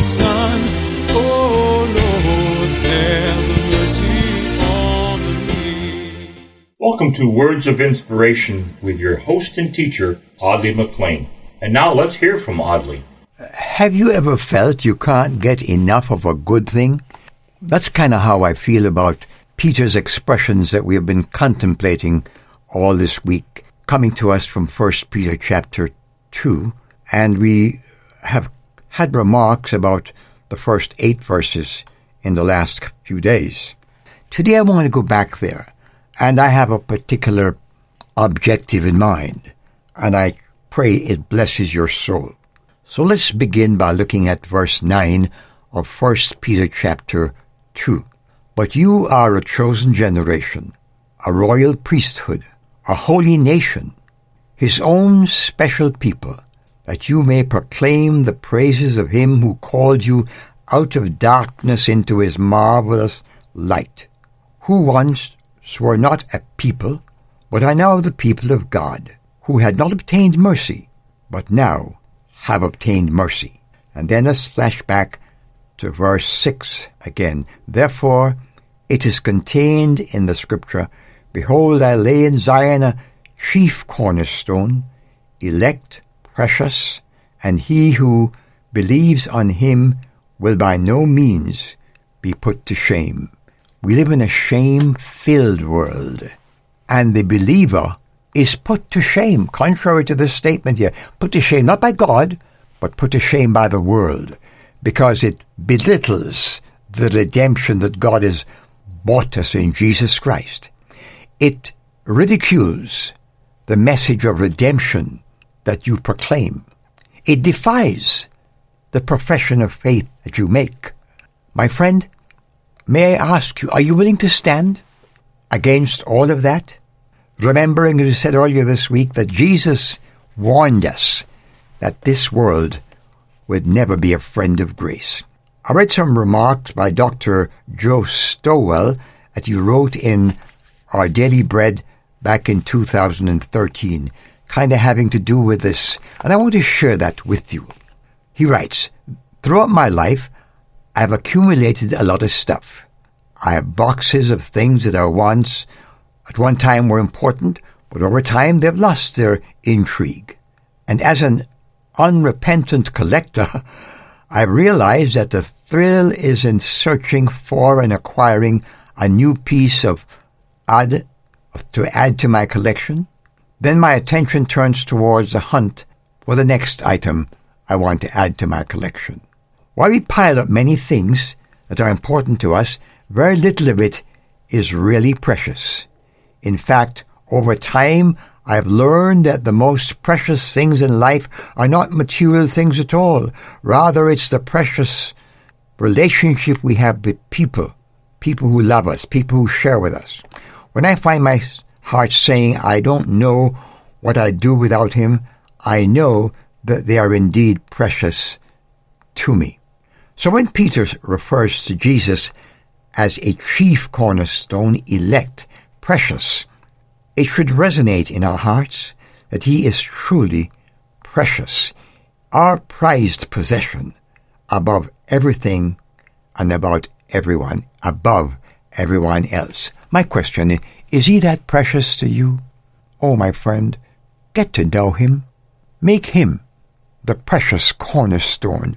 sun, oh Lord, have mercy on me. Welcome to Words of Inspiration with your host and teacher, Audley McLean. And now let's hear from Audley. Have you ever felt you can't get enough of a good thing? That's kind of how I feel about Peter's expressions that we have been contemplating all this week, coming to us from 1 Peter chapter 2. And we have had remarks about the first 8 verses in the last few days. Today I want to go back there, and I have a particular objective in mind, and I pray it blesses your soul. So let's begin by looking at verse 9 of 1 Peter chapter 2. But you are a chosen generation, a royal priesthood, a holy nation, his own special people, that you may proclaim the praises of him who called you out of darkness into his marvelous light, who once swore not a people, but are now the people of God, who had not obtained mercy, but now have obtained mercy. And then a flashback to verse 6 again. Therefore, it is contained in the Scripture, Behold, I lay in Zion a chief cornerstone, elect, precious, and he who believes on him will by no means be put to shame. We live in a shame-filled world, and the believer is put to shame, contrary to this statement here. Put to shame not by God, but put to shame by the world, because it belittles the redemption that God has bought us in Jesus Christ. It ridicules the message of redemption that you proclaim. It defies the profession of faith that you make. My friend, may I ask you, are you willing to stand against all of that? Remembering, as we said earlier this week, that Jesus warned us that this world would never be a friend of grace. I read some remarks by Dr. Joe Stowell that he wrote in Our Daily Bread back in 2013, kind of having to do with this, and I want to share that with you. He writes, Throughout my life, I've accumulated a lot of stuff. I have boxes of things that at one time were important, but over time they've lost their intrigue. And as an unrepentant collector, I've realized that the thrill is in searching for and acquiring a new piece to add to my collection. Then my attention turns towards the hunt for the next item I want to add to my collection. While we pile up many things that are important to us, very little of it is really precious. In fact, over time, I've learned that the most precious things in life are not material things at all. Rather, it's the precious relationship we have with people who love us, people who share with us. When I find my heart saying, I don't know what I'd do without him, I know that they are indeed precious to me. So when Peter refers to Jesus as a chief cornerstone, elect, precious, it should resonate in our hearts that he is truly precious, our prized possession, above everything and above everyone else. My question is he that precious to you? Oh, my friend, get to know him. Make him the precious cornerstone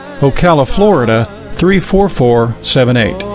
Ocala, Florida 34478.